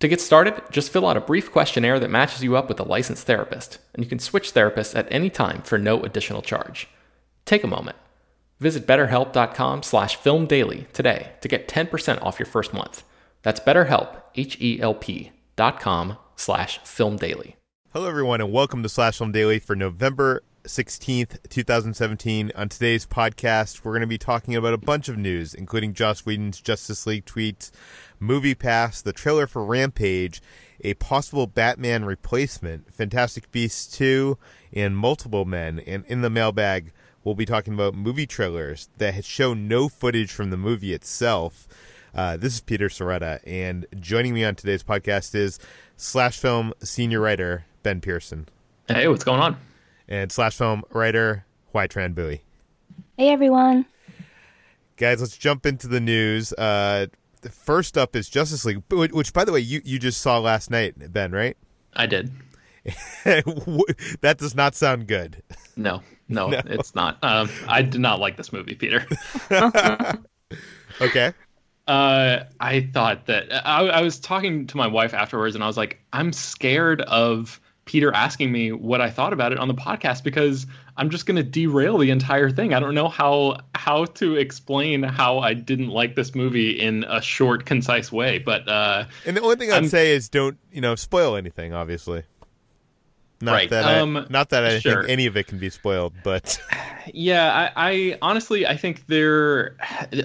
To get started, just fill out a brief questionnaire that matches you up with a licensed therapist, and you can switch therapists at any time for no additional charge. Take a moment. Visit betterhelp.com/filmdaily today to get 10% off your first month. That's betterhelp, HELP.com/filmdaily. Hello everyone and welcome to Slash Film Daily for November 16th, 2017. On today's podcast, we're going to be talking about a bunch of news, including Joss Whedon's Justice League tweets, MoviePass, the trailer for Rampage, a possible Batman replacement, Fantastic Beasts 2, and Multiple Men. And in the mailbag, we'll be talking about movie trailers that show no footage from the movie itself. This is Peter Soretta, and joining me on today's podcast is Slash Film senior writer Ben Pearson. Hey, what's going on? And Slash Film writer Huai Tran Bui. Hey, everyone. Guys, let's jump into the news. First up is Justice League, which, by the way, you just saw last night, Ben, right? I did. That does not sound good. No, it's not. I did not like this movie, Peter. Okay. I thought that I was talking to my wife afterwards, and I was like, I'm scared of Peter asking me what I thought about it on the podcast because I'm just going to derail the entire thing. I don't know how to explain how I didn't like this movie in a short, concise way. But and the only thing I'd say is don't spoil anything. Obviously, not that I think any of it can be spoiled. But yeah, I honestly I think there.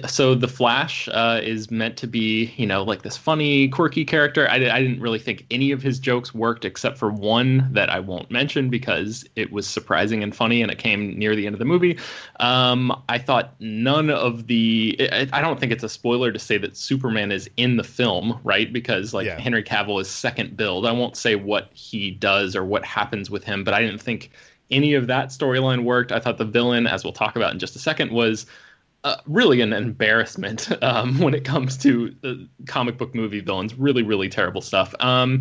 So the Flash is meant to be like this funny, quirky character. I didn't really think any of his jokes worked except for one that I won't mention because it was surprising and funny and it came near the end of the movie. I thought none of the. I don't think it's a spoiler to say that Superman is in the film, right? Because Henry Cavill is second billed. I won't say what he does or what happens with him, but I didn't think any of that storyline worked. I thought the villain, as we'll talk about in just a second, was really an embarrassment when it comes to comic book movie villains. Really, really terrible stuff. I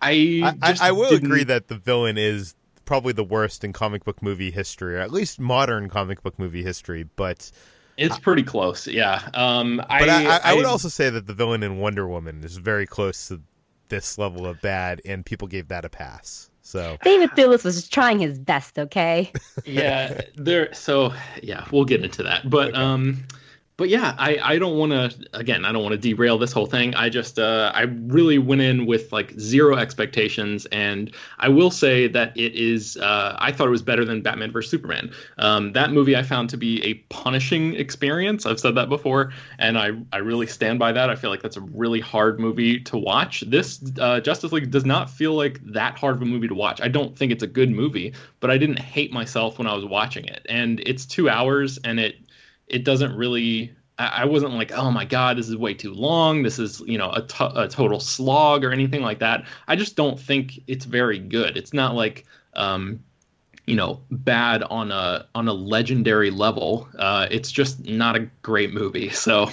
will agree that the villain is probably the worst in comic book movie history, or at least modern comic book movie history, but it's pretty close. Yeah. But I would also say that the villain in Wonder Woman is very close to this level of bad, and people gave that a pass. So David Thewlis was trying his best, okay? Yeah, we'll get into that. But But yeah, I don't want to, again, I don't want to derail this whole thing. I just, I really went in with like zero expectations. And I will say that it is, I thought it was better than Batman vs. Superman. That movie I found to be a punishing experience. I've said that before. And I really stand by that. I feel like that's a really hard movie to watch. This Justice League does not feel like that hard of a movie to watch. I don't think it's a good movie, but I didn't hate myself when I was watching it. And it's 2 hours and it doesn't really, I wasn't like, oh my God, this is way too long. This is, you know, a total slog or anything like that. I just don't think it's very good. It's not like, you know, bad on a legendary level. It's just not a great movie. So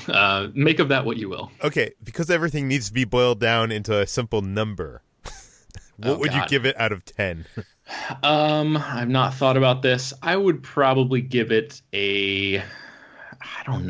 make of that what you will. Okay, because everything needs to be boiled down into a simple number. What would you give it out of 10? I've not thought about this. I would probably give it a 4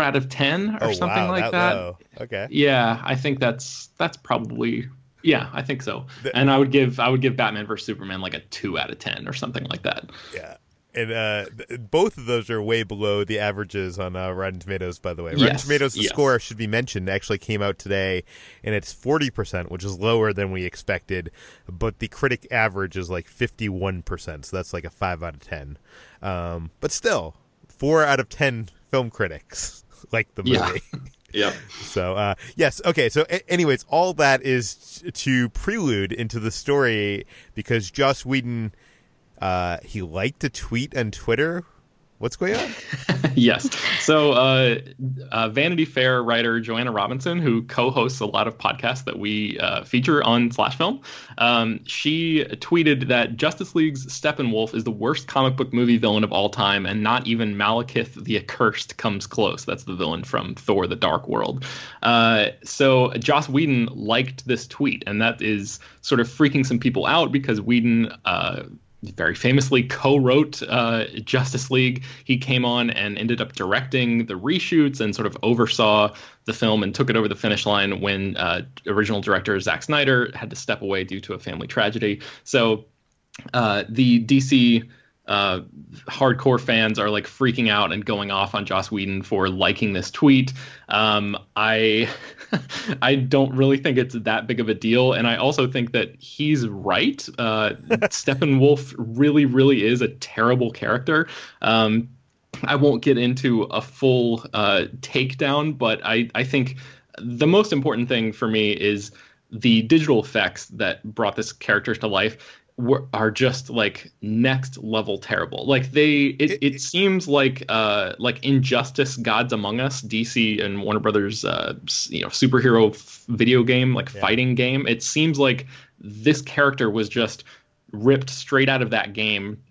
out of 10 or something like that. Low. Okay. Yeah, I think that's probably, yeah, I think so. And I would give Batman vs. Superman like a 2 out of 10 or something like that. Yeah. And both of those are way below the averages on Rotten Tomatoes, by the way. Yes, Rotten Tomatoes, the score should be mentioned, actually came out today, and it's 40%, which is lower than we expected. But the critic average is like 51%, so that's like a 5 out of 10. But still, 4 out of 10 film critics like the movie. Yeah. Yeah. So, yes. Okay. So anyways, all that is to prelude into the story because Joss Whedon... he liked to tweet on Twitter. What's going on? Yes. So Vanity Fair writer Joanna Robinson, who co-hosts a lot of podcasts that we feature on /film, she tweeted that Justice League's Steppenwolf is the worst comic book movie villain of all time, and not even Malekith the Accursed comes close. That's the villain from Thor the Dark World. So Joss Whedon liked this tweet, and that is sort of freaking some people out because Whedon... very famously co-wrote Justice League. He came on and ended up directing the reshoots and sort of oversaw the film and took it over the finish line when original director Zack Snyder had to step away due to a family tragedy. So the DC hardcore fans are like freaking out and going off on Joss Whedon for liking this tweet. I don't really think it's that big of a deal. And I also think that he's right. Steppenwolf really, really is a terrible character. I won't get into a full takedown, but I think the most important thing for me is the digital effects that brought this character to life are just like next level terrible. Like it seems like Injustice Gods Among Us, DC and Warner Brothers, superhero video game, fighting game. It seems like this character was just ripped straight out of that game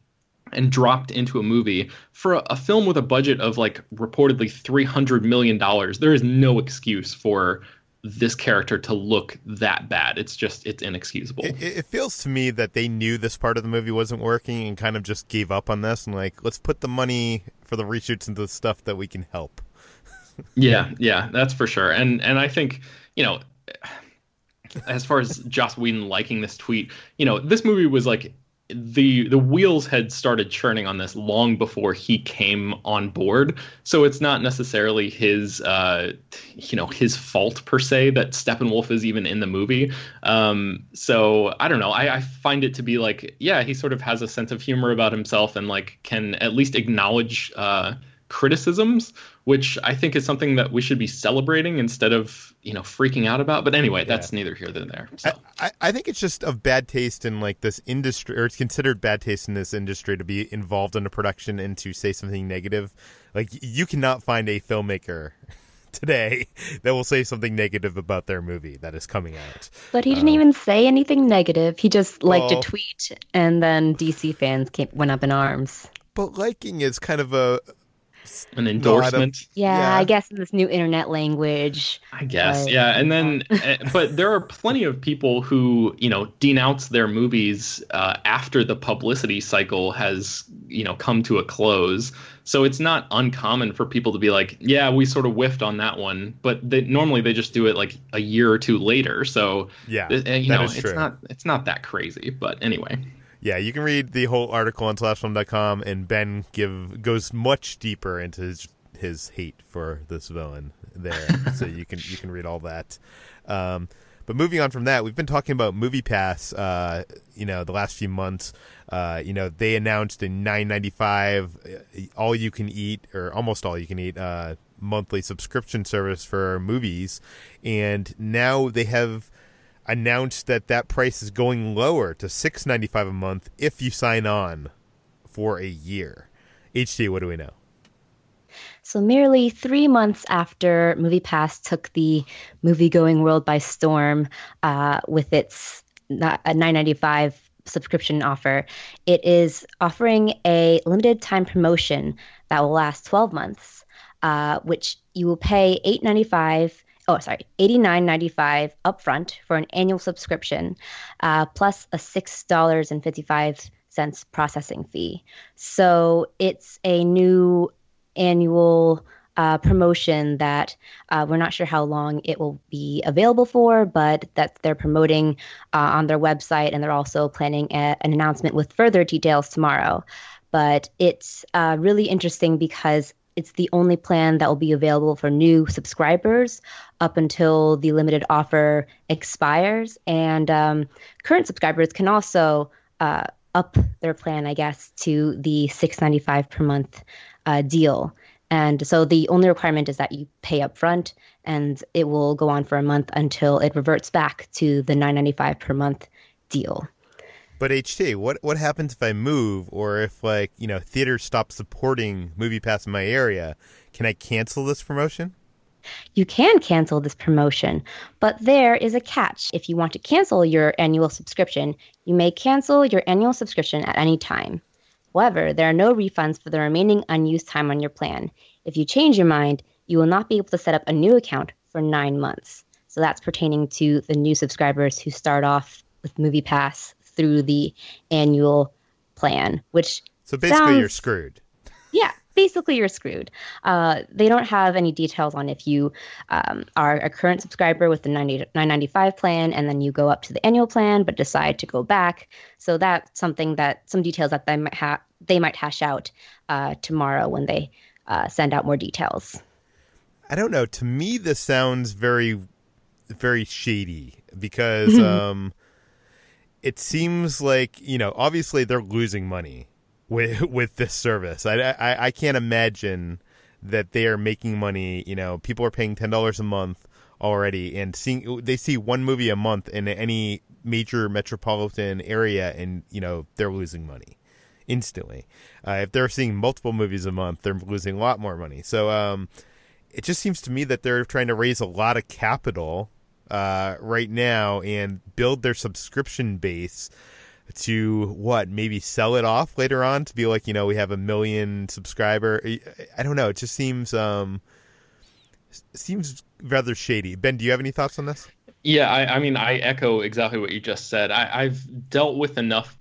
and dropped into a movie for a film with a budget of like reportedly $300 million. There is no excuse for this character to look that bad. It's inexcusable. It feels to me that they knew this part of the movie wasn't working and kind of just gave up on this and like, let's put the money for the reshoots into the stuff that we can help. yeah, that's for sure. And I think, you know, as far as Joss Whedon liking this tweet, you know, this movie was like the wheels had started churning on this long before he came on board. So it's not necessarily his fault per se that Steppenwolf is even in the movie. So I don't know. I find it to be like, yeah, he sort of has a sense of humor about himself and like can at least acknowledge criticisms, which I think is something that we should be celebrating instead of, you know, freaking out about. But anyway, that's neither here nor there. So. I think it's just of bad taste in like this industry, or it's considered bad taste in this industry to be involved in a production and to say something negative. Like you cannot find a filmmaker today that will say something negative about their movie that is coming out. But he didn't even say anything negative. He just liked a tweet, and then DC fans went up in arms. But liking is kind of an endorsement. I guess in this new internet language. I guess, yeah. And then, but there are plenty of people who, you know, denounce their movies after the publicity cycle has, you know, come to a close. So it's not uncommon for people to be like, yeah, we sort of whiffed on that one. But normally they just do it like a year or two later. So, yeah, it's not that crazy. But anyway. Yeah, you can read the whole article on slashfilm.com, and Ben goes much deeper into his his hate for this villain there. So you can read all that. But moving on from that, we've been talking about MoviePass, the last few months. They announced a $9.95 all-you-can-eat, or almost all-you-can-eat, monthly subscription service for movies. And now they have announced that price is going lower to $6.95 a month if you sign on for a year. HG, what do we know? So merely 3 months after MoviePass took the movie-going world by storm with its $9.95 subscription offer, it is offering a limited-time promotion that will last 12 months, which you will pay $89.95 upfront for an annual subscription, plus a $6.55 processing fee. So it's a new annual promotion that we're not sure how long it will be available for, but that they're promoting on their website, and they're also planning an announcement with further details tomorrow. But it's really interesting because it's the only plan that will be available for new subscribers up until the limited offer expires. And current subscribers can also up their plan, I guess, to the $6.95 per month deal. And so the only requirement is that you pay up front, and it will go on for a month until it reverts back to the $9.95 per month deal. But HT, what happens if I move, or if theaters stop supporting MoviePass in my area? Can I cancel this promotion? You can cancel this promotion, but there is a catch. If you want to cancel your annual subscription, you may cancel your annual subscription at any time. However, there are no refunds for the remaining unused time on your plan. If you change your mind, you will not be able to set up a new account for 9 months. So that's pertaining to the new subscribers who start off with MoviePass through the annual plan, which so basically you're screwed. Yeah, basically you're screwed. They don't have any details on if you are a current subscriber with the $9.95 plan, and then you go up to the annual plan but decide to go back. So that's something that some details that they might hash out tomorrow when they send out more details. I don't know. To me, this sounds very, very shady because it seems like, obviously they're losing money with this service. I can't imagine that they are making money. People are paying $10 a month already, and they see one movie a month in any major metropolitan area, and they're losing money instantly. If they're seeing multiple movies a month, they're losing a lot more money. So it just seems to me that they're trying to raise a lot of capital right now and build their subscription base to maybe sell it off later on to be like, we have 1 million subscriber. I don't know. It just seems rather shady. Ben, do you have any thoughts on this? Yeah, I mean, I echo exactly what you just said. I've dealt with enough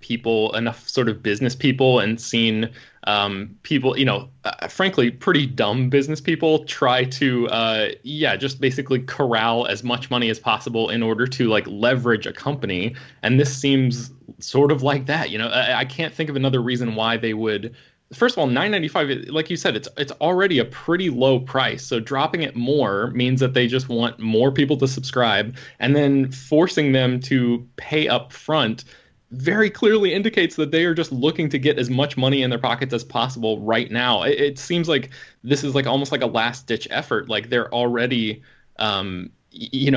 sort of business people, and seen people, frankly, pretty dumb business people try to, just basically corral as much money as possible in order to leverage a company. And this seems sort of like that. I can't think of another reason why they would. First of all, $9.95, like you said, it's already a pretty low price. So dropping it more means that they just want more people to subscribe, and then forcing them to pay up front very clearly indicates that they are just looking to get as much money in their pockets as possible right now. It seems like this is almost like a last ditch effort. They're already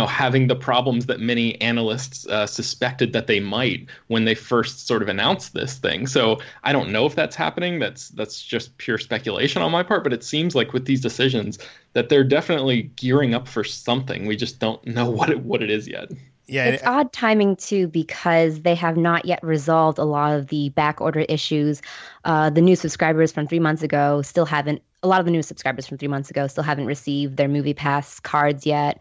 having the problems that many analysts suspected that they might when they first sort of announced this thing. So I don't know if that's happening. That's just pure speculation on my part. But it seems like with these decisions that they're definitely gearing up for something. We just don't know what it is yet. Yeah, it's odd timing, too, because they have not yet resolved a lot of the back order issues. The new subscribers from 3 months ago still haven't. A lot of the new subscribers from 3 months ago still haven't received their MoviePass cards yet.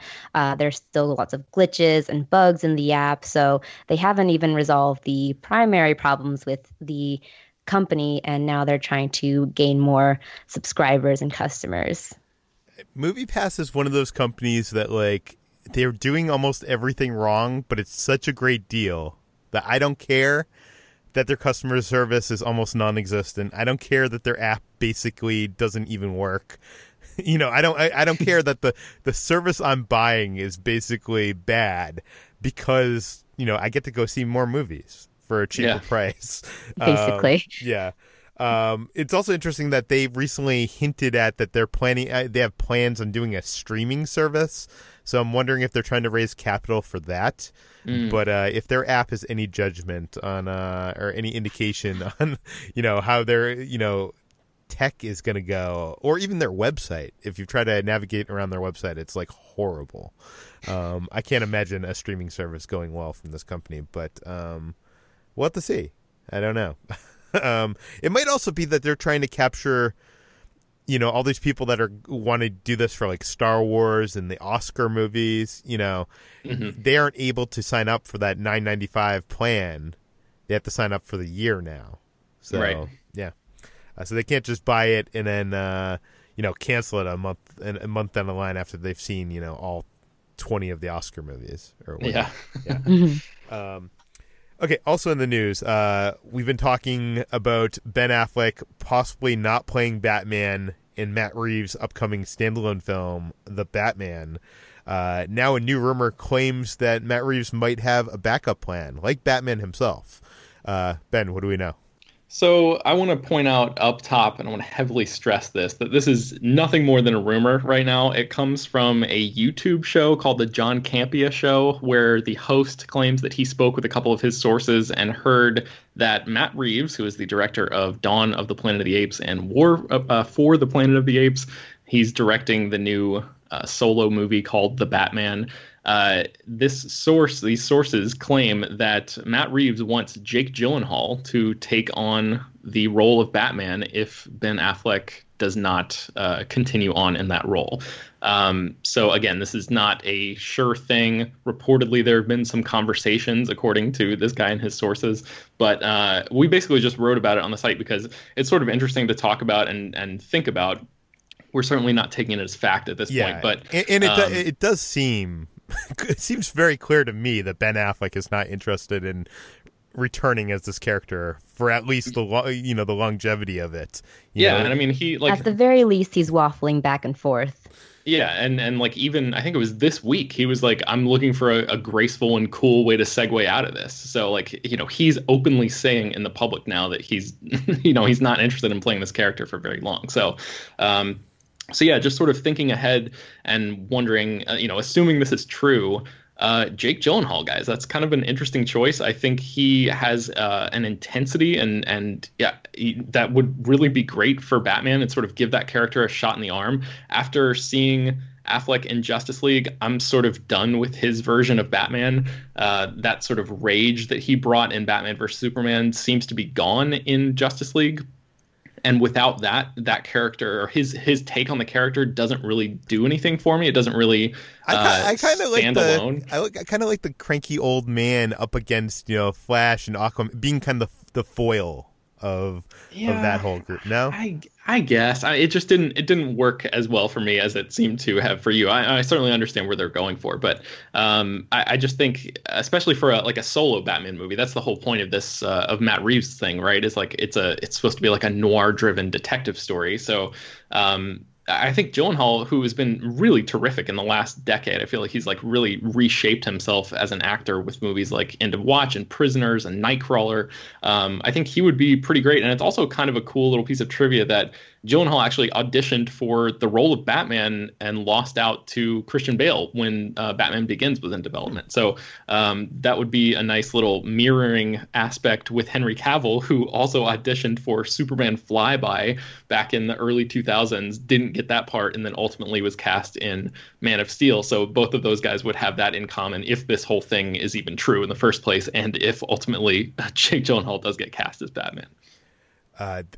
There's still lots of glitches and bugs in the app, so they haven't even resolved the primary problems with the company, and now they're trying to gain more subscribers and customers. MoviePass is one of those companies that, they're doing almost everything wrong, but it's such a great deal that I don't care that their customer service is almost non-existent. I don't care that their app basically doesn't even work. You know, I don't care that the service I'm buying is basically bad because, you know, I get to go see more movies for a cheaper price. Basically. It's also interesting that they've recently hinted at that they're planning. They have plans on doing a streaming service. So I'm wondering if they're trying to raise capital for that. But if their app is any judgment on or any indication on, you know, how their, you know, tech is going to go, or even their website. If you try to navigate around their website, it's like horrible. I can't imagine a streaming service going well from this company, but we'll have to see. I don't know. It might also be that they're trying to capture, you know, all these people that are want to do this for like Star Wars and the Oscar movies. You know, they aren't able to sign up for that $9.95 plan. They have to sign up for the year now. So so they can't just buy it and then you know, cancel it a month down the line after they've seen, you know, all 20 of the Oscar movies or whatever. Okay, also in the news, we've been talking about Ben Affleck possibly not playing Batman in Matt Reeves' upcoming standalone film, The Batman. Now a new rumor claims that Matt Reeves might have a backup plan, like Batman himself. Ben, what do we know? So I want to point out up top, and I want to heavily stress this, that this is nothing more than a rumor right now. It comes from a YouTube show called The John Campia Show, where the host claims that he spoke with a couple of his sources and heard that Matt Reeves, who is the director of Dawn of the Planet of the Apes and War for the Planet of the Apes, he's directing the new solo movie called The Batman. These sources claim that Matt Reeves wants Jake Gyllenhaal to take on the role of Batman if Ben Affleck does not continue on in that role. So again, this is not a sure thing. Reportedly, there have been some conversations, according to this guy and his sources, but we basically just wrote about it on the site because it's sort of interesting to talk about and think about. We're certainly not taking it as fact at this point, but and it does seem. It seems very clear to me that Ben Affleck is not interested in returning as this character for at least the longevity of it. You know? And I mean, he like at the very least he's waffling back and forth. Yeah, and like even I think it was this week he was like, I'm looking for a graceful and cool way to segue out of this. So like, you know, he's openly saying in the public now that he's you know, he's not interested in playing this character for very long. So So yeah, just sort of thinking ahead and wondering, you know, assuming this is true, Jake Gyllenhaal, guys, that's kind of an interesting choice. I think he has an intensity and that would really be great for Batman and sort of give that character a shot in the arm. After seeing Affleck in Justice League, I'm sort of done with his version of Batman. That sort of rage that he brought in Batman vs. Superman seems to be gone in Justice League. And without that character or his take on the character doesn't really do anything for me. It doesn't really stand alone. I kind of like the cranky old man up against, you know, Flash and Aquaman being kind of the foil of that whole group. No, I guess it just didn't work as well for me as it seemed to have for you. I certainly understand where they're going for, but I just think, especially for a solo Batman movie, that's the whole point of this of Matt Reeves' thing, right? Is like it's supposed to be like a noir-driven detective story. So I think Gyllenhaal, who has been really terrific in the last decade, I feel like he's like really reshaped himself as an actor with movies like End of Watch and Prisoners and Nightcrawler. I think he would be pretty great. And it's also kind of a cool little piece of trivia that Gyllenhaal actually auditioned for the role of Batman and lost out to Christian Bale when Batman Begins was in development. So that would be a nice little mirroring aspect with Henry Cavill, who also auditioned for Superman Flyby back in the early 2000s, didn't get that part, and then ultimately was cast in Man of Steel. So both of those guys would have that in common if this whole thing is even true in the first place, and if ultimately Jake Gyllenhaal does get cast as Batman.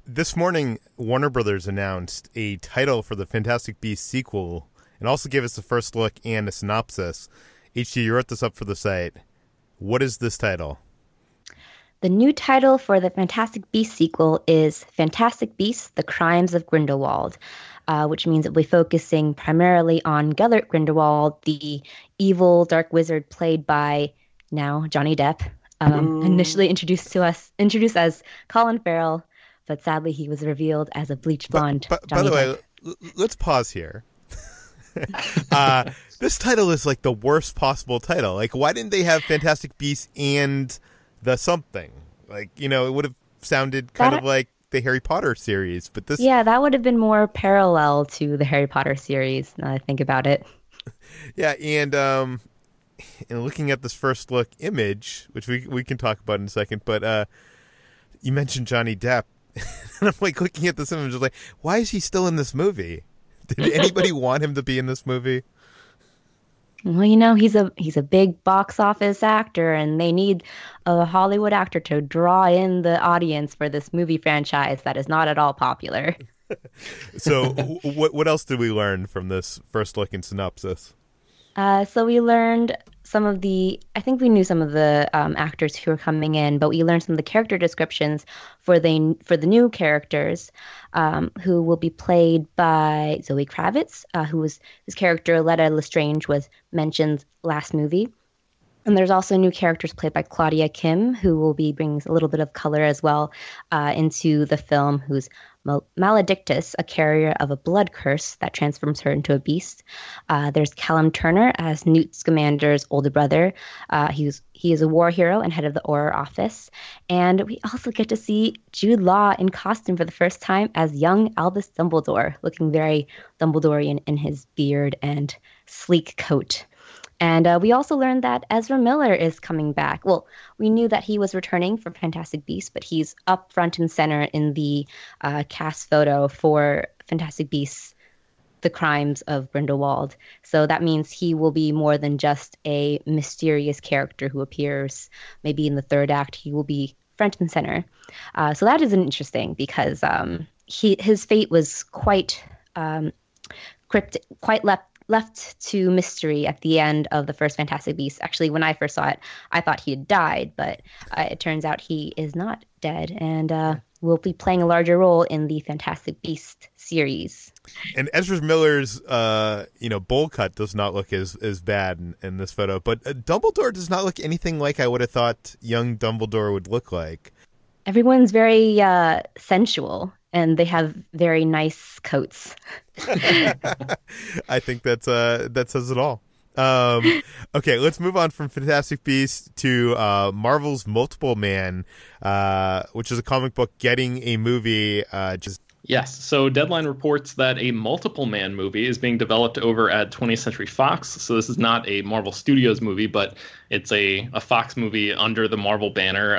This morning, Warner Brothers announced a title for the Fantastic Beasts sequel and also gave us the first look and a synopsis. HG, you wrote this up for the site. What is this title? The new title for the Fantastic Beasts sequel is Fantastic Beasts, The Crimes of Grindelwald, which means it will be focusing primarily on Gellert Grindelwald, the evil dark wizard played by now Johnny Depp, initially introduced as Colin Farrell. But sadly, he was revealed as a bleach blonde. By the way, let's pause here. This title is like the worst possible title. Like, why didn't they have Fantastic Beasts and the something? Like, you know, it would have sounded kind of like the Harry Potter series, but this... Yeah, that would have been more parallel to the Harry Potter series, now that I think about it. Yeah, and looking at this first look image, which we can talk about in a second, but you mentioned Johnny Depp, and I'm like looking at this image, I'm just like, why is he still in this movie? Did anybody want him to be in this movie? Well, you know, he's a big box office actor, and they need a Hollywood actor to draw in the audience for this movie franchise that is not at all popular. So what else did we learn from this first look and synopsis? So we learned some of the, I think we knew some of the actors who were coming in, but we learned some of the character descriptions for the new characters, who will be played by Zoe Kravitz, whose character Letta Lestrange was mentioned last movie. And there's also new characters played by Claudia Kim, who will be bringing a little bit of color as well into the film, who's Maledictus, a carrier of a blood curse that transforms her into a beast. There's Callum Turner as Newt Scamander's older brother. He is a war hero and head of the Auror office. And we also get to see Jude Law in costume for the first time as young Albus Dumbledore, looking very Dumbledorian in his beard and sleek coat. And we also learned that Ezra Miller is coming back. Well, we knew that he was returning for Fantastic Beasts, but he's up front and center in the cast photo for Fantastic Beasts, The Crimes of Grindelwald. So that means he will be more than just a mysterious character who appears maybe in the third act. He will be front and center. So that is interesting because his fate was quite cryptic, quite left to mystery at the end of the first Fantastic Beasts. Actually, when I first saw it, I thought he had died, but it turns out he is not dead and will be playing a larger role in the Fantastic Beasts series. And Ezra Miller's bowl cut does not look as bad in this photo, but Dumbledore does not look anything like I would have thought young Dumbledore would look like. Everyone's very sensual. And they have very nice coats. I think that says it all. Okay, let's move on from Fantastic Beasts to Marvel's Multiple Man, which is a comic book getting a movie. Yes, so Deadline reports that a Multiple Man movie is being developed over at 20th Century Fox. So this is not a Marvel Studios movie, but it's a Fox movie under the Marvel banner.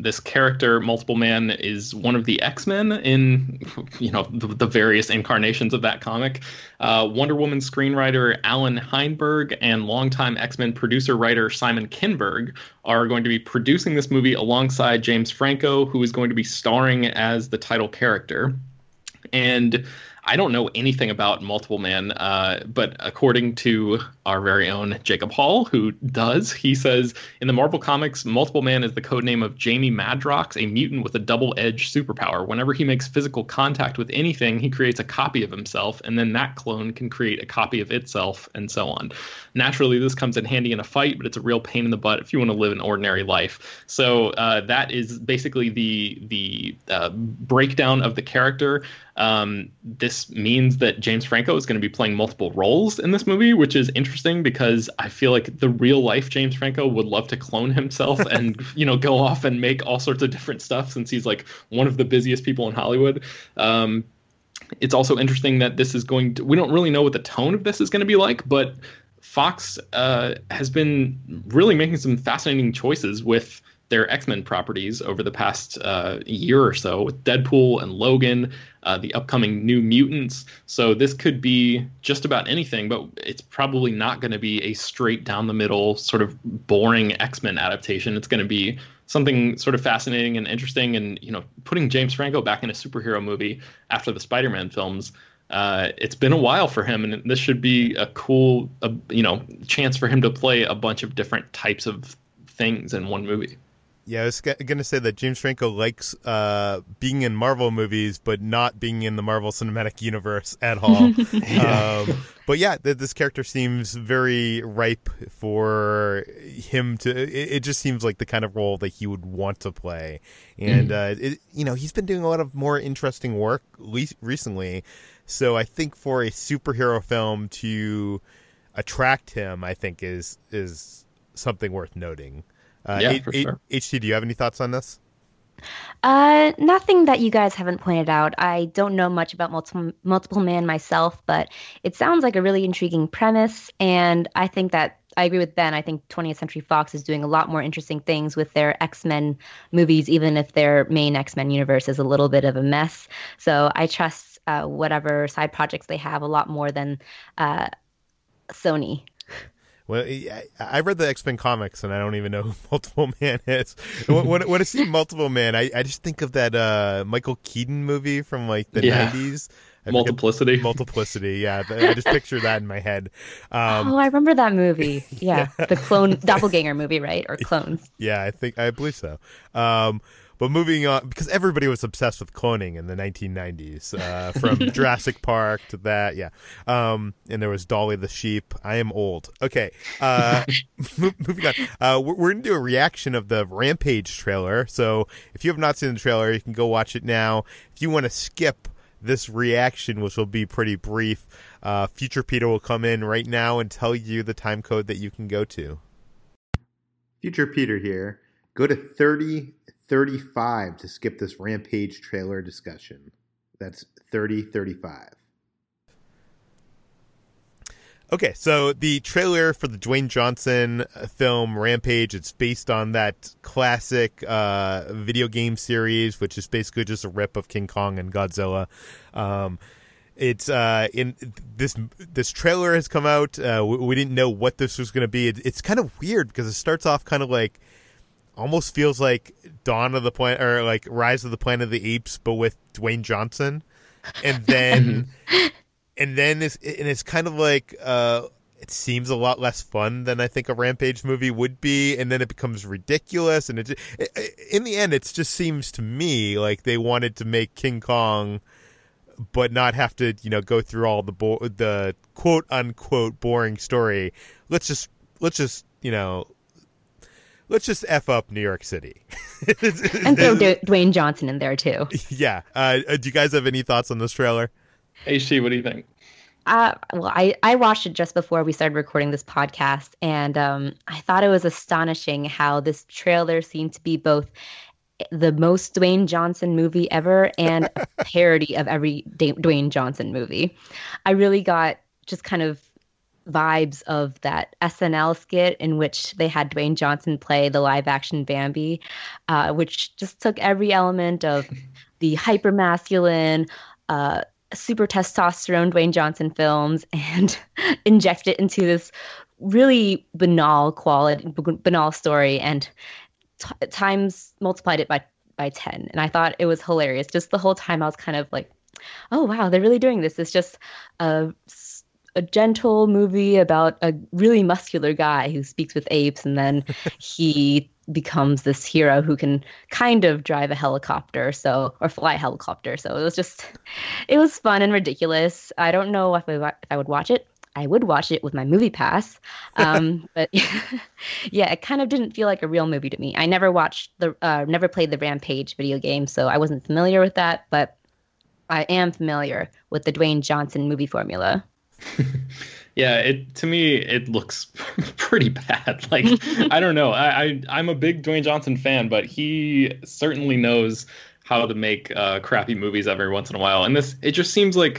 This character, Multiple Man, is one of the X-Men in the various incarnations of that comic. Wonder Woman screenwriter Alan Heinberg and longtime X-Men producer-writer Simon Kinberg are going to be producing this movie alongside James Franco, who is going to be starring as the title character. And I don't know anything about Multiple Man, but according to our very own Jacob Hall, who does, he says, in the Marvel Comics, Multiple Man is the codename of Jamie Madrox, a mutant with a double-edged superpower. Whenever he makes physical contact with anything, he creates a copy of himself, and then that clone can create a copy of itself, and so on. Naturally, this comes in handy in a fight, but it's a real pain in the butt if you want to live an ordinary life. So that is basically the breakdown of the character. This means that James Franco is going to be playing multiple roles in this movie, which is interesting because I feel like the real life James Franco would love to clone himself and, go off and make all sorts of different stuff since he's like one of the busiest people in Hollywood. It's also interesting that this is we don't really know what the tone of this is going to be like, but Fox has been really making some fascinating choices with their X-Men properties over the past year or so, with Deadpool and Logan, the upcoming New Mutants. So this could be just about anything, but it's probably not going to be a straight down the middle sort of boring X-Men adaptation. It's going to be something sort of fascinating and interesting. And, putting James Franco back in a superhero movie after the Spider-Man films, it's been a while for him, and this should be a cool, chance for him to play a bunch of different types of things in one movie. Yeah, I was going to say that James Franco likes being in Marvel movies, but not being in the Marvel Cinematic Universe at all. Yeah. But yeah, this character seems very ripe for him to. It just seems like the kind of role that he would want to play, and he's been doing a lot of more interesting work recently. So I think for a superhero film to attract him, I think is something worth noting. For sure. HT, do you have any thoughts on this? Nothing that you guys haven't pointed out. I don't know much about Multiple Man myself, but it sounds like a really intriguing premise, and I think that I agree with Ben. I think 20th Century Fox is doing a lot more interesting things with their X-Men movies, even if their main X-Men universe is a little bit of a mess. So I trust whatever side projects they have a lot more than Sony. Well, I read the X-Men comics, and I don't even know who Multiple Man is. When I see Multiple Man, I just think of that Michael Keaton movie from like the 90s. Multiplicity. Yeah, I just picture that in my head. I remember that movie. Yeah, the clone doppelganger movie, right? Or clones. Yeah, I believe so. But moving on, because everybody was obsessed with cloning in the 1990s, from Jurassic Park to that, yeah. And there was Dolly the sheep. I am old. Okay, moving on. We're going to do a reaction of the Rampage trailer. So if you have not seen the trailer, you can go watch it now. If you want to skip this reaction, which will be pretty brief, Future Peter will come in right now and tell you the time code that you can go to. Future Peter here. Go to 30:35 to skip this Rampage trailer discussion. That's 30:35. Okay, so the trailer for the Dwayne Johnson film Rampage, it's based on that classic video game series, which is basically just a rip of King Kong and Godzilla. It's in this trailer has come out. We didn't know what this was going to be. It's kind of weird because it starts off kind of like, almost feels like Dawn of the Planet, or like Rise of the Planet of the Apes, but with Dwayne Johnson, and then it's kind of like it seems a lot less fun than I think a Rampage movie would be, and then it becomes ridiculous, and it in the end, it just seems to me like they wanted to make King Kong, but not have to go through all the quote unquote boring story. Let's just F up New York City. And throw Dwayne Johnson in there, too. Yeah. Do you guys have any thoughts on this trailer? HT, what do you think? I watched it just before we started recording this podcast, and I thought it was astonishing how this trailer seemed to be both the most Dwayne Johnson movie ever and a parody of every Dwayne Johnson movie. I really got just kind of vibes of that SNL skit in which they had Dwayne Johnson play the live action Bambi, which just took every element of the hyper masculine, super testosterone Dwayne Johnson films and injected it into this really banal story, and times multiplied it by 10. And I thought it was hilarious. Just the whole time I was kind of like, oh wow, they're really doing this. It's just a gentle movie about a really muscular guy who speaks with apes, and then he becomes this hero who can kind of drive a helicopter, or fly a helicopter. So it was fun and ridiculous. I don't know if I would watch it. I would watch it with my MoviePass. But yeah, it kind of didn't feel like a real movie to me. I never never played the Rampage video game, so I wasn't familiar with that, but I am familiar with the Dwayne Johnson movie formula. Yeah, to me it looks pretty bad. Like, I don't know. I'm a big Dwayne Johnson fan, but he certainly knows how to make crappy movies every once in a while. And it just seems like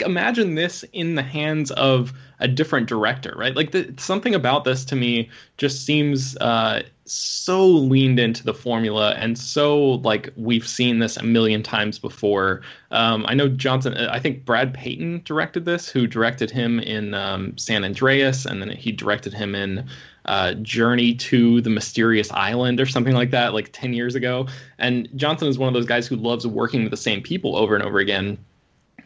imagine this in the hands of a different director, right? Like something about this to me just seems so leaned into the formula, and so like we've seen this a million times before. I know Johnson, I think Brad Peyton directed this, who directed him in San Andreas, and then he directed him in Journey to the Mysterious Island or something like that, like 10 years ago. And Johnson is one of those guys who loves working with the same people over and over again.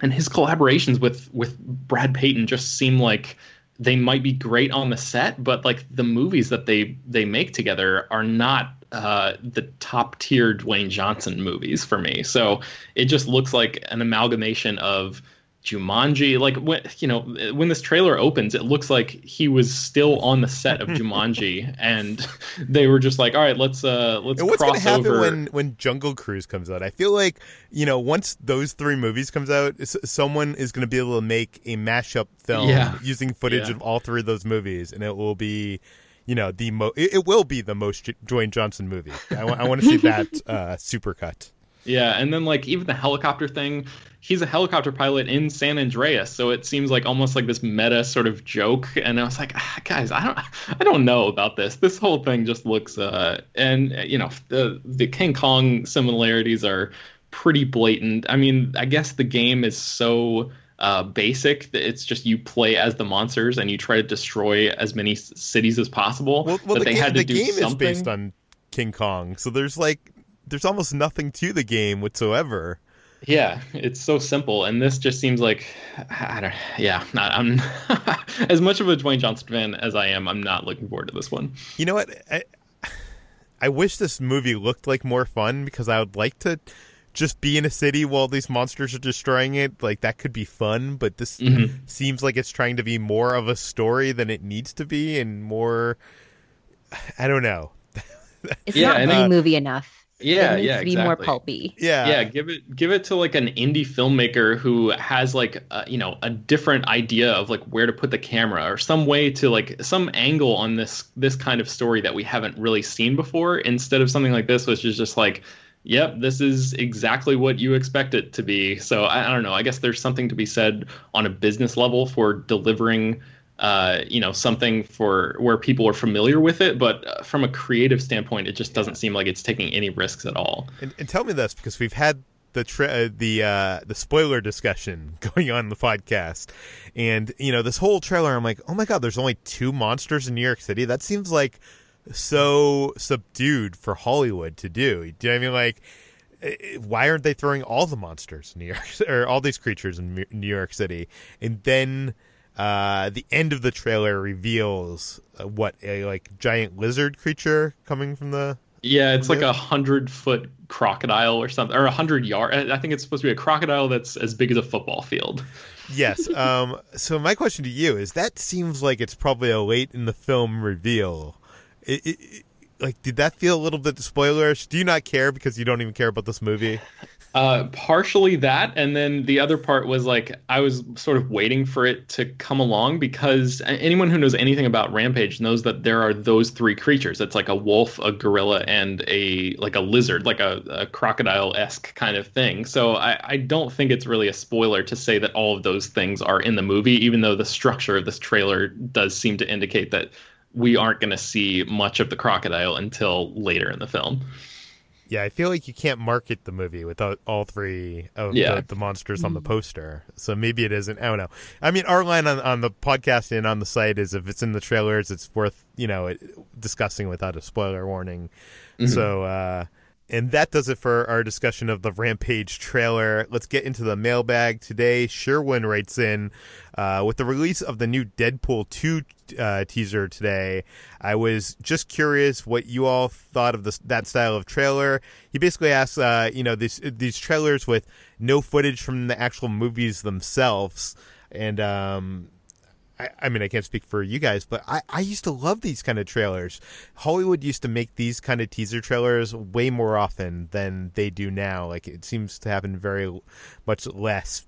And his collaborations with Brad Peyton just seem like they might be great on the set, but like the movies that they make together are not the top tier Dwayne Johnson movies for me. So it just looks like an amalgamation of Jumanji. Like, when this trailer opens, it looks like he was still on the set of Jumanji, and they were just like, all right, let's cross over. What's going to happen when Jungle Cruise comes out? I feel like, once those three movies comes out, someone is going to be able to make a mashup film using footage of all three of those movies, and it will be... it will be the most Dwayne Johnson movie. I want to see that supercut. Yeah, and then even the helicopter thing. He's a helicopter pilot in San Andreas, so it seems almost this meta sort of joke. And I was like, guys, I don't know about this. This whole thing just looks, the King Kong similarities are pretty blatant. I mean, I guess the game is so. Basic. It's just you play as the monsters and you try to destroy as many cities as possible. The game is based on King Kong, so there's almost nothing to the game whatsoever. Yeah, it's so simple, and this just seems like I'm as much of a Dwayne Johnson fan as I am. I'm not looking forward to this one. You know what? I wish this movie looked like more fun, because I would like to. Just be in a city while these monsters are destroying it, that could be fun, but this seems like it's trying to be more of a story than it needs to be, and more, I don't know. It's not any movie enough. Yeah, it needs to be more pulpy. Yeah, give it to an indie filmmaker who has a different idea of where to put the camera, or some way to some angle on this kind of story that we haven't really seen before, instead of something like this, which is just yep, this is exactly what you expect it to be. So I don't know. I guess there's something to be said on a business level for delivering, something for where people are familiar with it. But from a creative standpoint, it just doesn't seem like it's taking any risks at all. And tell me this, because we've had the spoiler discussion going on in the podcast, and this whole trailer, I'm like, oh my God, there's only two monsters in New York City. That seems like. So subdued for Hollywood to do. Do you know what I mean? Why aren't they throwing all the monsters in New York, or all these creatures in New York City? And then the end of the trailer reveals a giant lizard creature coming from the. Yeah, it's a 100-foot crocodile or something, or 100-yard. I think it's supposed to be a crocodile that's as big as a football field. Yes. So my question to you is: that seems like it's probably a late in the film reveal. Did that feel a little bit spoilerish? Do you not care because you don't even care about this movie? Partially that, and then the other part was I was sort of waiting for it to come along, because anyone who knows anything about Rampage knows that there are those three creatures. It's a wolf, a gorilla, and a lizard, a crocodile-esque kind of thing. So I don't think it's really a spoiler to say that all of those things are in the movie, even though the structure of this trailer does seem to indicate that we aren't going to see much of the crocodile until later in the film. Yeah, I feel like you can't market the movie without all three of the monsters on the poster. So maybe it isn't. I don't know. I mean, our line on the podcast and on the site is, if it's in the trailers, it's worth, discussing without a spoiler warning. Mm-hmm. So, and that does it for our discussion of the Rampage trailer. Let's get into the mailbag today. Sherwin writes in, with the release of the new Deadpool 2 teaser today, I was just curious what you all thought of that style of trailer. He basically asks, these trailers with no footage from the actual movies themselves. And I can't speak for you guys, but I used to love these kind of trailers. Hollywood used to make these kind of teaser trailers way more often than they do now. It seems to happen very much less.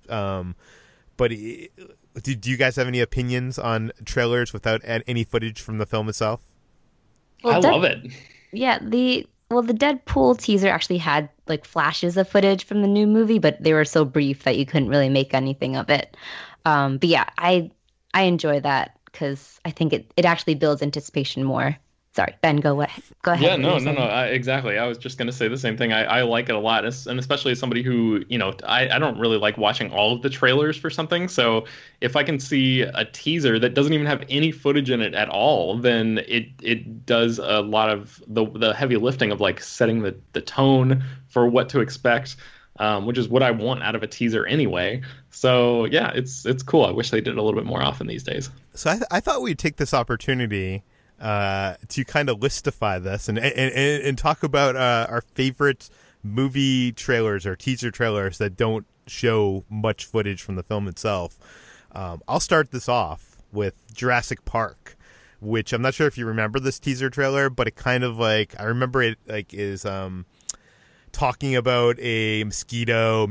Do you guys have any opinions on trailers without any footage from the film itself? Well, I love it. Yeah, the Deadpool teaser actually had flashes of footage from the new movie, but they were so brief that you couldn't really make anything of it. But yeah, I enjoy that, because I think it actually builds anticipation more. Sorry, Ben, go ahead. Yeah, no. Exactly. I was just going to say the same thing. I like it a lot, and especially as somebody who, I don't really like watching all of the trailers for something. So if I can see a teaser that doesn't even have any footage in it at all, then it does a lot of the heavy lifting of setting the tone for what to expect, which is what I want out of a teaser anyway. So yeah, it's cool. I wish they did it a little bit more often these days. So I thought we'd take this opportunity to kind of listify this and talk about our favorite movie trailers or teaser trailers that don't show much footage from the film itself. I'll start this off with Jurassic Park, which I'm not sure if you remember this teaser trailer, but it kind of like, I remember it like is talking about a mosquito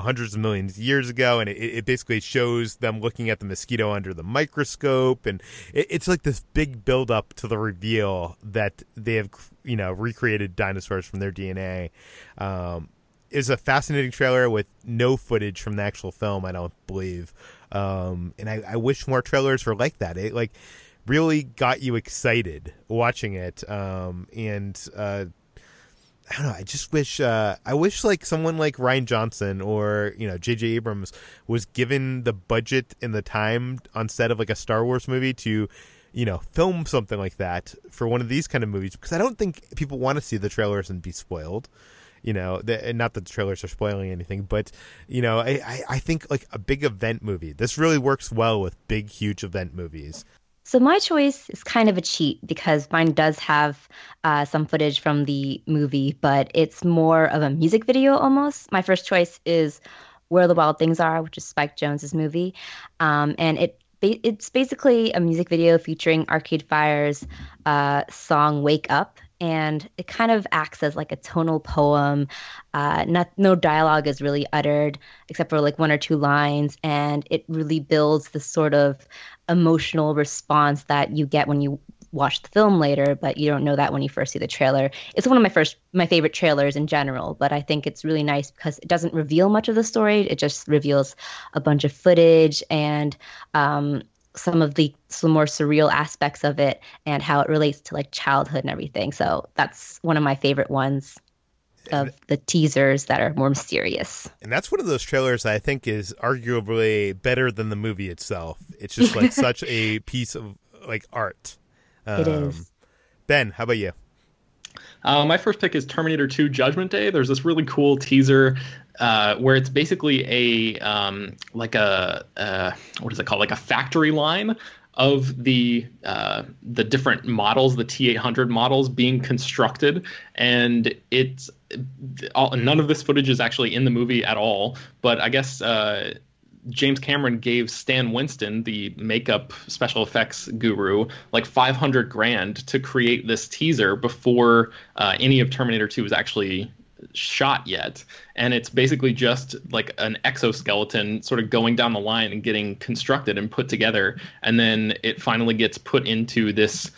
hundreds of millions of years ago, and it basically shows them looking at the mosquito under the microscope, and it's like this big build up to the reveal that they have recreated dinosaurs from their DNA. It's a fascinating trailer with no footage from the actual film, I don't believe, and I wish more trailers were like that. It like really got you excited watching it, and I don't know. I just wish. I wish like someone like Ryan Johnson or J.J. Abrams was given the budget and the time on set of like a Star Wars movie to, film something like that for one of these kind of movies, because I don't think people want to see the trailers and be spoiled. Not that the trailers are spoiling anything, but I think like a big event movie. This really works well with big, huge event movies. So my choice is kind of a cheat because mine does have some footage from the movie, but it's more of a music video almost. My first choice is Where the Wild Things Are, which is Spike Jonze's movie. And it's basically a music video featuring Arcade Fire's song Wake Up. And it kind of acts as like a tonal poem. No dialogue is really uttered except for like one or two lines. And it really builds this sort of emotional response that you get when you watch the film later, but you don't know that when you first see the trailer. It's one of my favorite trailers in general, but I think it's really nice because it doesn't reveal much of the story. It just reveals a bunch of footage and some more surreal aspects of it and how it relates to like childhood and everything. So that's one of my favorite ones of the teasers that are more mysterious. And that's one of those trailers that I think is arguably better than the movie itself. It's just like such a piece of like art. It is. Ben, how about you? My first pick is Terminator 2 Judgment Day. There's this really cool teaser where it's basically a what is it called? Like a factory line of the different models, the T-800 models being constructed, and none of this footage is actually in the movie at all. But I guess James Cameron gave Stan Winston, the makeup special effects guru, like $500,000 to create this teaser before any of Terminator 2 was actually shot yet. And it's basically just like an exoskeleton sort of going down the line and getting constructed and put together. And then it finally gets put into this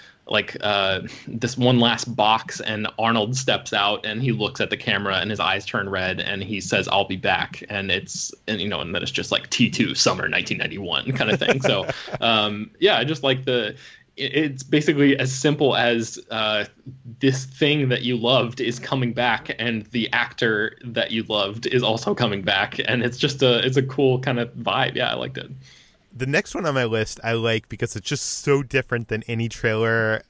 this one last box, and Arnold steps out and he looks at the camera and his eyes turn red and he says, "I'll be back." And then it's just like T2 summer 1991 kind of thing. So, I just like it's basically as simple as this thing that you loved is coming back and the actor that you loved is also coming back. And it's just it's a cool kind of vibe. Yeah, I liked it. The next one on my list I like because it's just so different than any trailer,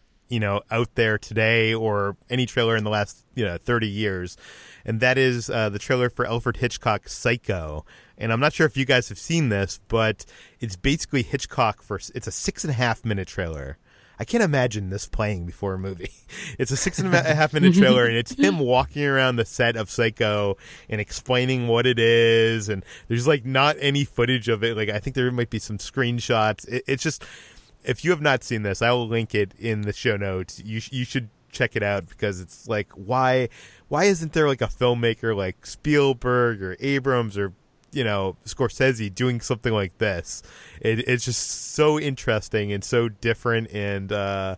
out there today or any trailer in the last, 30 years. And that is the trailer for Alfred Hitchcock's Psycho. And I'm not sure if you guys have seen this, but it's basically Hitchcock it's a 6.5-minute trailer. I can't imagine this playing before a movie. It's a 6.5-minute trailer, and it's him walking around the set of Psycho and explaining what it is. And there's like not any footage of it. Like I think there might be some screenshots. It's just, if you have not seen this, I will link it in the show notes. You should check it out because it's like why isn't there like a filmmaker like Spielberg or Abrams or Scorsese doing something like this? It's just so interesting and so different, and I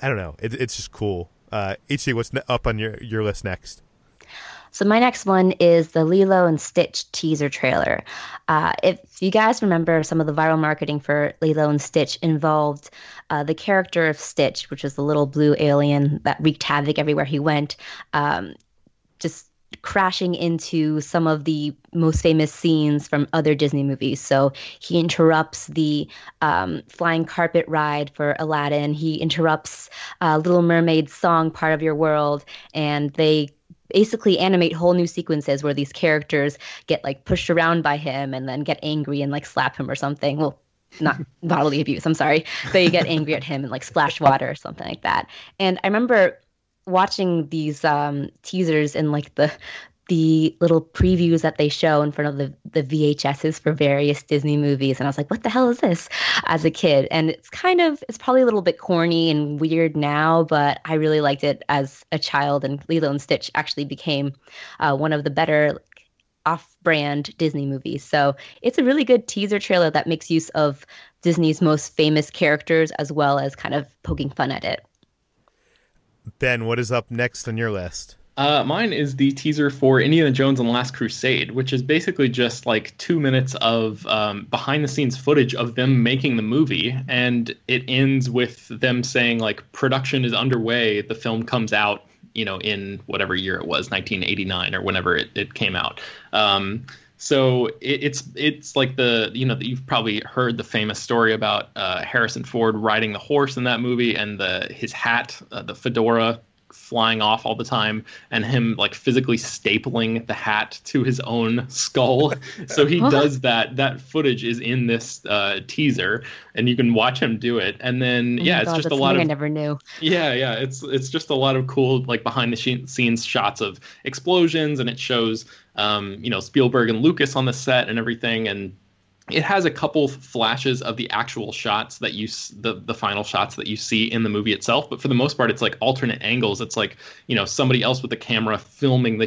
don't know, it's just cool. HC, what's up on your list next? So my next one is the Lilo and Stitch teaser trailer. If you guys remember, some of the viral marketing for Lilo and Stitch involved the character of Stitch, which is the little blue alien that wreaked havoc everywhere he went, just crashing into some of the most famous scenes from other Disney movies. So he interrupts the flying carpet ride for Aladdin. He interrupts Little Mermaid's song, Part of Your World. And they basically animate whole new sequences where these characters get like pushed around by him and then get angry and like slap him or something. Well, not bodily abuse, I'm sorry. They get angry at him and like splash water or something like that. And I remember watching these teasers in like the the little previews that they show in front of the VHSs for various Disney movies. And I was like, what the hell is this as a kid? And it's probably a little bit corny and weird now, but I really liked it as a child. And Lilo and Stitch actually became one of the better off-brand Disney movies. So it's a really good teaser trailer that makes use of Disney's most famous characters as well as kind of poking fun at it. Ben, what is up next on your list? Mine is the teaser for Indiana Jones and the Last Crusade, which is basically just like 2 minutes of behind-the-scenes footage of them making the movie, and it ends with them saying, like, production is underway, the film comes out, you know, in whatever year it was, 1989 or whenever it came out. So it's like you've probably heard the famous story about Harrison Ford riding the horse in that movie and his hat, the fedora flying off all the time, and him like physically stapling the hat to his own skull. So he does that. That footage is in this teaser, and you can watch him do it. And then it's just a lot of I never knew. Yeah, it's just a lot of cool like behind the scenes shots of explosions, and it shows Spielberg and Lucas on the set and everything, and it has a couple flashes of the actual shots that the final shots that you see in the movie itself. But for the most part, it's like alternate angles. It's like, somebody else with the camera filming the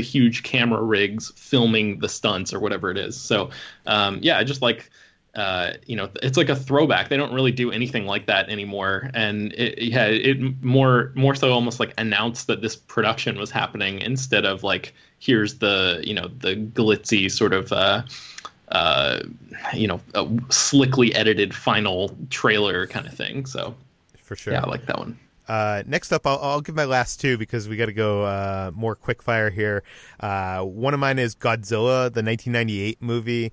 huge camera rigs, filming the stunts or whatever it is. So, just like, it's like a throwback. They don't really do anything like that anymore. And it more so almost like announced that this production was happening instead of like, here's the glitzy sort of, a slickly edited final trailer kind of thing. So for sure. Yeah, I like that one. Next up, I'll give my last two because we got to go more quick fire here. One of mine is Godzilla, the 1998 movie.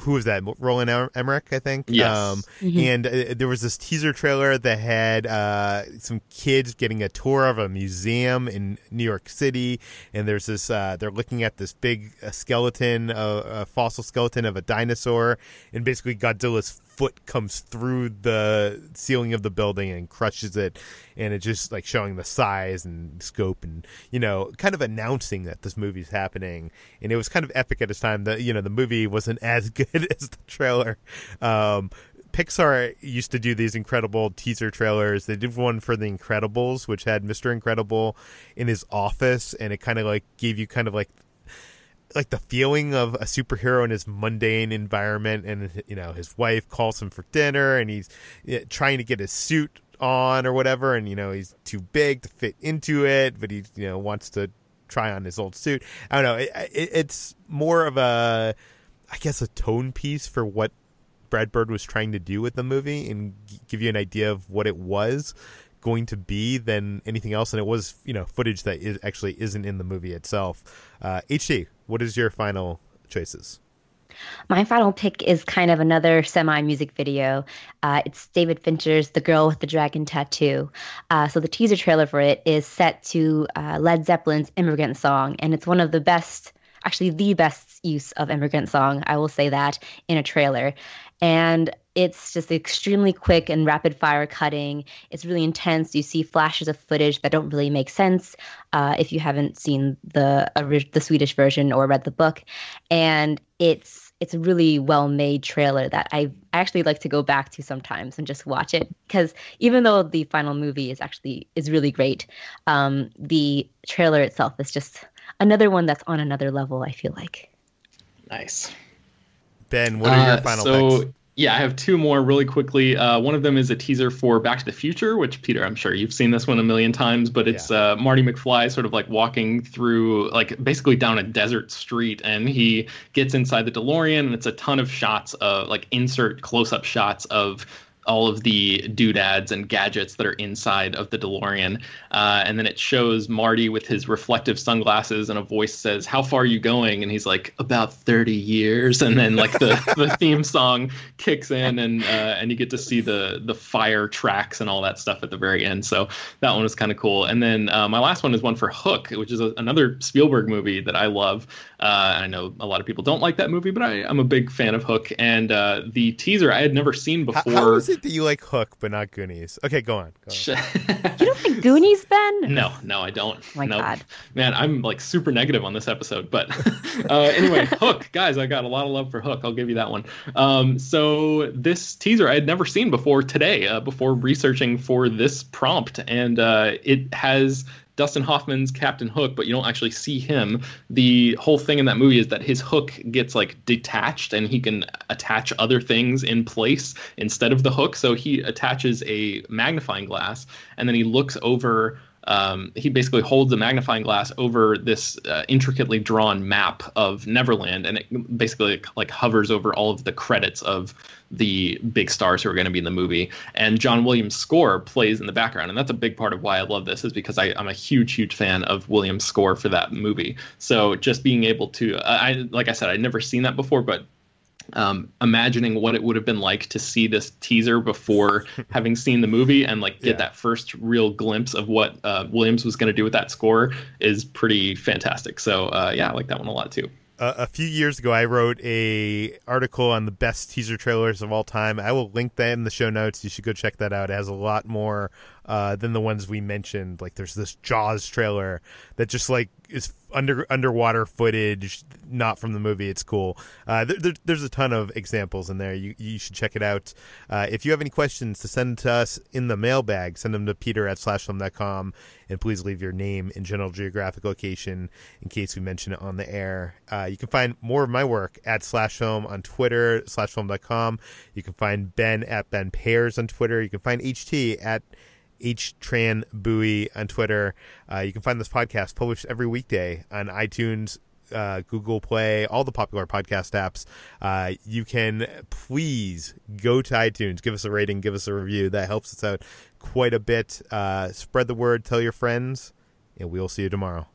Who was that? Roland Emmerich, I think. Yes. And there was this teaser trailer that had some kids getting a tour of a museum in New York City. And there's this, they're looking at this big skeleton, a fossil skeleton of a dinosaur. And basically Godzilla's foot comes through the ceiling of the building and crushes it. And it's just like showing the size and scope and, kind of announcing that this movie's happening. And it was kind of epic at its time. The movie wasn't as good as the trailer. Pixar used to do these incredible teaser trailers. They did one for The Incredibles, which had Mr. Incredible in his office, and it kind of like gave you kind of like the feeling of a superhero in his mundane environment. And his wife calls him for dinner, and he's trying to get his suit on or whatever, and he's too big to fit into it, but he wants to try on his old suit. I don't know. It's more of a, I guess, a tone piece for what Brad Bird was trying to do with the movie and give you an idea of what it was going to be than anything else. And it was, footage that actually isn't in the movie itself. HG, what is your final choices? My final pick is kind of another semi-music video. It's David Fincher's The Girl with the Dragon Tattoo. So the teaser trailer for it is set to Led Zeppelin's Immigrant Song. And it's one of the best, actually the best use of Immigrant Song, I will say that, in a trailer. And it's just extremely quick and rapid fire cutting. It's really intense. You see flashes of footage that don't really make sense if you haven't seen the Swedish version or read the book. And it's a really well made trailer that I actually like to go back to sometimes and just watch it, because even though the final movie is really great, the trailer itself is just another one that's on another level, I feel like. Nice. Ben, what are your final picks? Yeah, I have two more really quickly. One of them is a teaser for Back to the Future, which, Peter, I'm sure you've seen this one a million times, but it's Marty McFly sort of like walking through, like basically down a desert street, and he gets inside the DeLorean, and it's a ton of shots of like insert close-up shots of all of the doodads and gadgets that are inside of the DeLorean. And then it shows Marty with his reflective sunglasses, and a voice says, "How far are you going?" And he's like, "About 30 years. And then like the theme song kicks in, and you get to see the fire tracks and all that stuff at the very end. So that one was kind of cool. And then my last one is one for Hook, which is another Spielberg movie that I love. I know a lot of people don't like that movie, but I'm a big fan of Hook. And the teaser I had never seen before. How it that you like Hook but not Goonies? Okay, go on. You don't like Goonies, Ben? No, I don't. Oh my God. Man, I'm like super negative on this episode. But anyway, Hook. Guys, I got a lot of love for Hook. I'll give you that one. So this teaser I had never seen before today, before researching for this prompt. And it has Dustin Hoffman's Captain Hook, but you don't actually see him. The whole thing in that movie is that his hook gets like detached and he can attach other things in place instead of the hook. So he attaches a magnifying glass and then he looks over. He basically holds a magnifying glass over this intricately drawn map of Neverland, and it basically like hovers over all of the credits of the big stars who are going to be in the movie. And John Williams' score plays in the background, and that's a big part of why I love this, is because I'm a huge fan of Williams' score for that movie. So just being able to, like I said, I'd never seen that before, but imagining what it would have been like to see this teaser before having seen the movie and like get that first real glimpse of what Williams was going to do with that score is pretty fantastic. So I like that one a lot too. A few years ago, I wrote an article on the best teaser trailers of all time. I will link that in the show notes. You should go check that out. It has a lot more than the ones we mentioned. Like there's this Jaws trailer that just like is underwater footage, not from the movie. It's cool. There's a ton of examples in there. You should check it out. If you have any questions to send to us in the mailbag, send them to peter@slashfilm.com. And please leave your name and general geographic location in case we mention it on the air. You can find more of my work at /film on Twitter, slashfilm.com. You can find Ben at Ben Pears on Twitter. You can find HT at HTranBuoy on Twitter. You can find this podcast published every weekday on iTunes, Google Play, all the popular podcast apps. You can please go to iTunes, give us a rating, give us a review. That helps us out quite a bit. Spread the word, tell your friends, and we'll see you tomorrow.